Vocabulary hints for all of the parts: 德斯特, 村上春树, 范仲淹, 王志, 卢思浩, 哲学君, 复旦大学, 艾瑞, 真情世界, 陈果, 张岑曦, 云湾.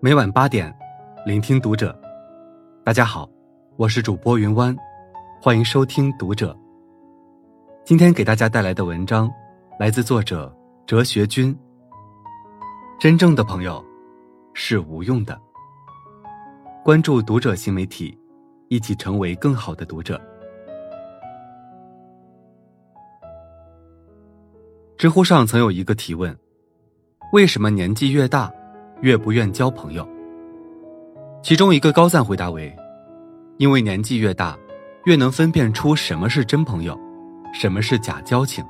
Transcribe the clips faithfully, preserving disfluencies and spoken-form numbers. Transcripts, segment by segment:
每晚八点，聆听读者。大家好，我是主播云湾，欢迎收听读者。今天给大家带来的文章，来自作者哲学君。真正的朋友是无用的。关注读者新媒体，一起成为更好的读者。知乎上曾有一个提问，为什么年纪越大越不愿交朋友？其中一个高赞回答为，因为年纪越大，越能分辨出什么是真朋友，什么是假交情。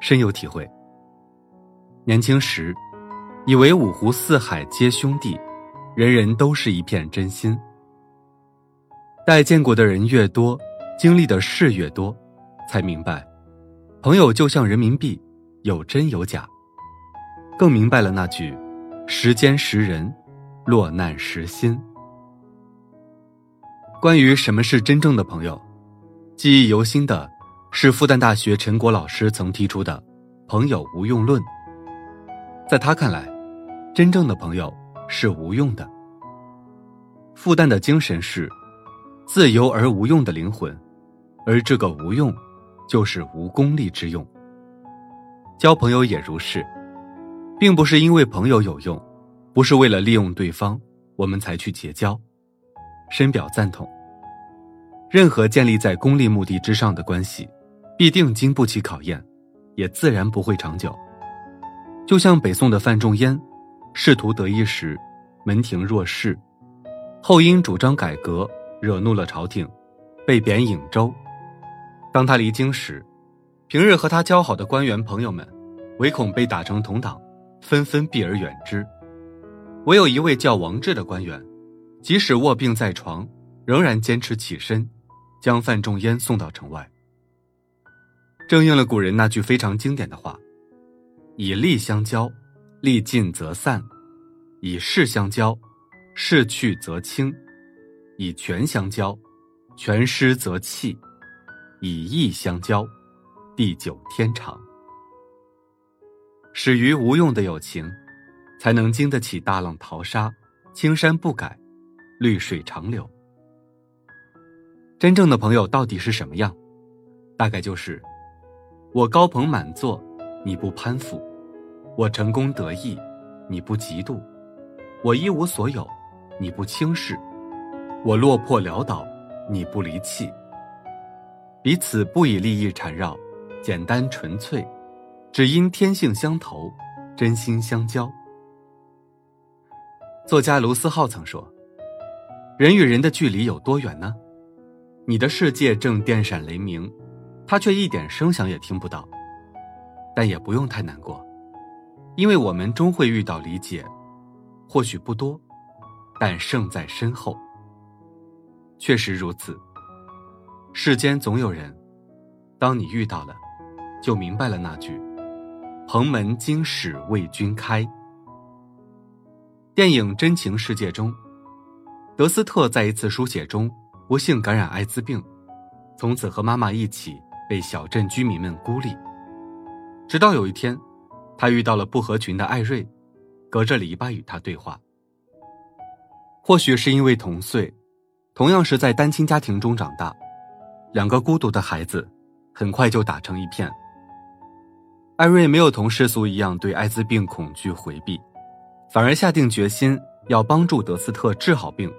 深有体会。年轻时，以为五湖四海皆兄弟，人人都是一片真心。待见过的人越多，经历的事越多，才明白，朋友就像人民币，有真有假。更明白了那句，时间识人，落难识心。关于什么是真正的朋友，记忆犹新的是复旦大学陈果老师曾提出的朋友无用论。在他看来，真正的朋友是无用的。复旦的精神是自由而无用的灵魂，而这个无用就是无功利之用。交朋友也如是，并不是因为朋友有用，不是为了利用对方，我们才去结交。深表赞同。任何建立在功利目的之上的关系，必定经不起考验，也自然不会长久。就像北宋的范仲淹，仕途得意时，门庭若市，后因主张改革，惹怒了朝廷，被贬颍州。当他离京时，平日和他交好的官员朋友们，唯恐被打成同党，纷纷避而远之。唯有一位叫王志的官员，即使卧病在床，仍然坚持起身，将范仲淹送到城外。正应了古人那句非常经典的话，以利相交，利尽则散；以势相交，势去则清；以权相交，权失则弃；以义相交，地久天长。始于无用的友情，才能经得起大浪淘沙，青山不改，绿水长流。真正的朋友到底是什么样？大概就是，我高朋满座，你不攀附；我成功得意，你不嫉妒；我一无所有，你不轻视；我落魄潦倒，你不离弃。彼此不以利益缠绕，简单纯粹，只因天性相投，真心相交。作家卢思浩曾说，人与人的距离有多远呢？你的世界正电闪雷鸣，他却一点声响也听不到。但也不用太难过，因为我们终会遇到理解，或许不多，但胜在身后。确实如此，世间总有人，当你遇到了，就明白了那句，蓬门今始为君开。电影《真情世界》中，德斯特在一次书写中不幸感染艾滋病，从此和妈妈一起被小镇居民们孤立。直到有一天，他遇到了不合群的艾瑞，隔着篱笆与他对话。或许是因为同岁，同样是在单亲家庭中长大，两个孤独的孩子很快就打成一片。艾瑞没有同世俗一样对艾滋病恐惧回避，反而下定决心要帮助德斯特治好病。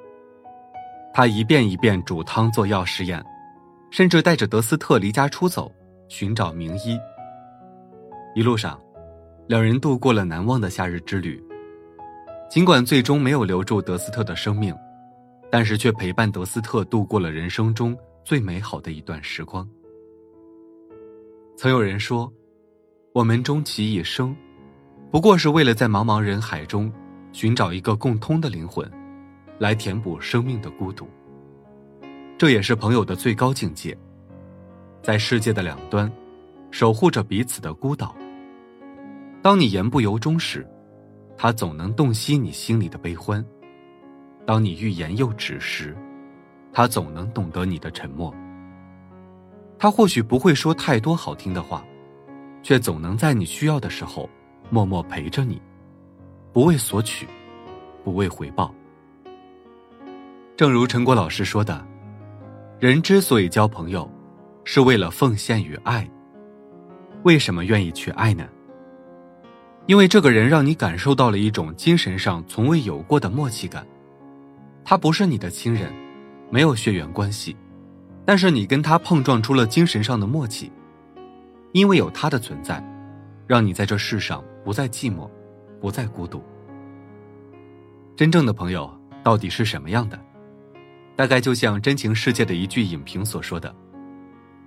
他一遍一遍煮汤做药实验，甚至带着德斯特离家出走，寻找名医。一路上，两人度过了难忘的夏日之旅。尽管最终没有留住德斯特的生命，但是却陪伴德斯特度过了人生中最美好的一段时光。曾有人说，我们终其一生，不过是为了在茫茫人海中寻找一个共通的灵魂，来填补生命的孤独。这也是朋友的最高境界，在世界的两端守护着彼此的孤岛。当你言不由衷时，他总能洞悉你心里的悲欢；当你欲言又止时，他总能懂得你的沉默。他或许不会说太多好听的话，却总能在你需要的时候默默陪着你，不为索取，不为回报。正如陈果老师说的，人之所以交朋友，是为了奉献与爱。为什么愿意去爱呢？因为这个人让你感受到了一种精神上从未有过的默契感。他不是你的亲人，没有血缘关系，但是你跟他碰撞出了精神上的默契。因为有他的存在，让你在这世上不再寂寞，不再孤独。真正的朋友到底是什么样的？大概就像《真情世界》的一句影评所说的，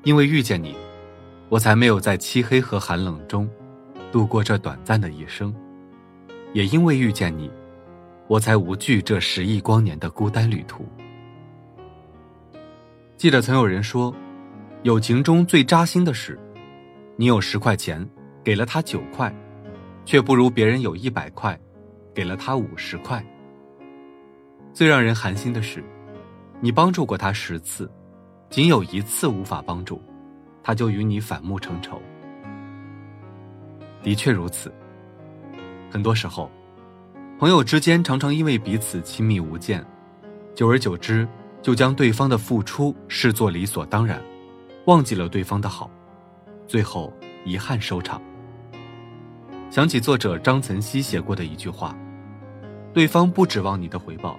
因为遇见你，我才没有在漆黑和寒冷中度过这短暂的一生，也因为遇见你，我才无惧这十亿光年的孤单旅途。记得曾有人说，友情中最扎心的是，你有十块钱，给了他九块，却不如别人有一百块，给了他五十块。最让人寒心的是，你帮助过他十次，仅有一次无法帮助，他就与你反目成仇。的确如此，很多时候，朋友之间常常因为彼此亲密无间，久而久之，就将对方的付出视作理所当然，忘记了对方的好，最后遗憾收场。想起作者张岑曦写过的一句话，对方不指望你的回报，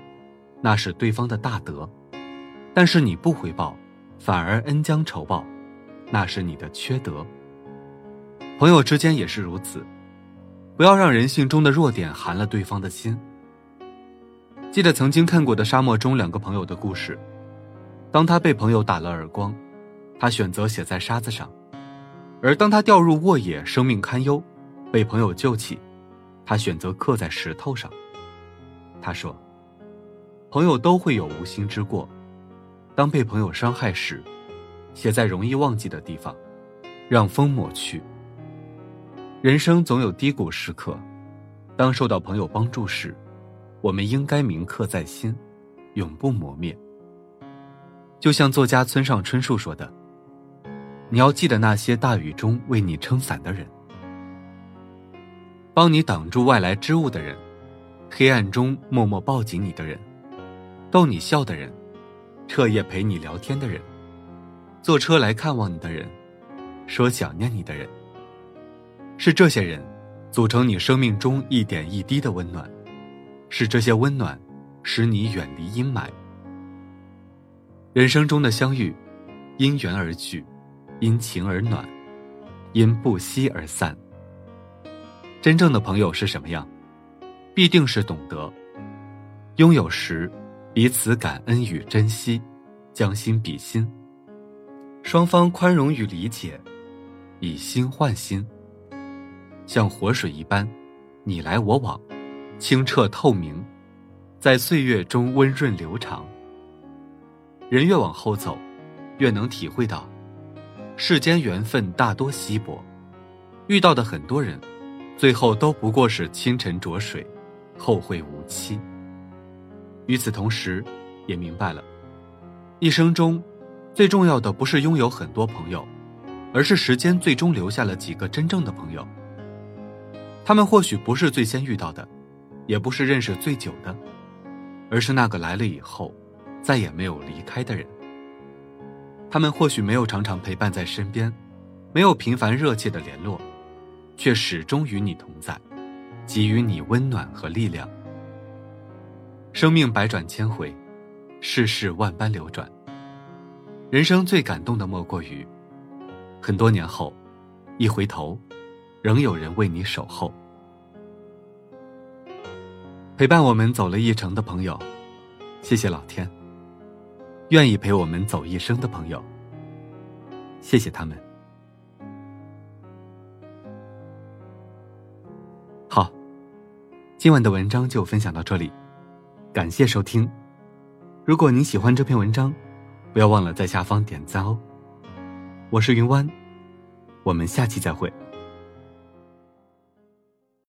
那是对方的大德，但是你不回报，反而恩将仇报，那是你的缺德。朋友之间也是如此，不要让人性中的弱点寒了对方的心。记得曾经看过的沙漠中两个朋友的故事，当他被朋友打了耳光，他选择写在沙子上，而当他掉入沃野，生命堪忧，被朋友救起，他选择刻在石头上。他说，朋友都会有无心之过，当被朋友伤害时，写在容易忘记的地方，让风抹去。人生总有低谷时刻，当受到朋友帮助时，我们应该铭刻在心，永不磨灭。就像作家村上春树说的，你要记得那些大雨中为你撑伞的人，帮你挡住外来之物的人，黑暗中默默抱紧你的人，逗你笑的人，彻夜陪你聊天的人，坐车来看望你的人，说想念你的人，是这些人组成你生命中一点一滴的温暖，是这些温暖使你远离阴霾。人生中的相遇，因缘而聚，因情而暖，因不息而散。真正的朋友是什么样？必定是懂得拥有时彼此感恩与珍惜，将心比心，双方宽容与理解，以心换心，像活水一般你来我往，清澈透明，在岁月中温润流长。人越往后走，越能体会到世间缘分大多稀薄，遇到的很多人最后都不过是清晨浊水，后会无期。与此同时，也明白了，一生中最重要的不是拥有很多朋友，而是时间最终留下了几个真正的朋友。他们或许不是最先遇到的，也不是认识最久的，而是那个来了以后再也没有离开的人。他们或许没有常常陪伴在身边，没有频繁热切的联络，却始终与你同在，给予你温暖和力量。生命百转千回，世事万般流转，人生最感动的莫过于很多年后一回头，仍有人为你守候。陪伴我们走了一程的朋友，谢谢老天。愿意陪我们走一生的朋友，谢谢他们。好，今晚的文章就分享到这里，感谢收听。如果您喜欢这篇文章，不要忘了在下方点赞哦。我是云湾，我们下期再会。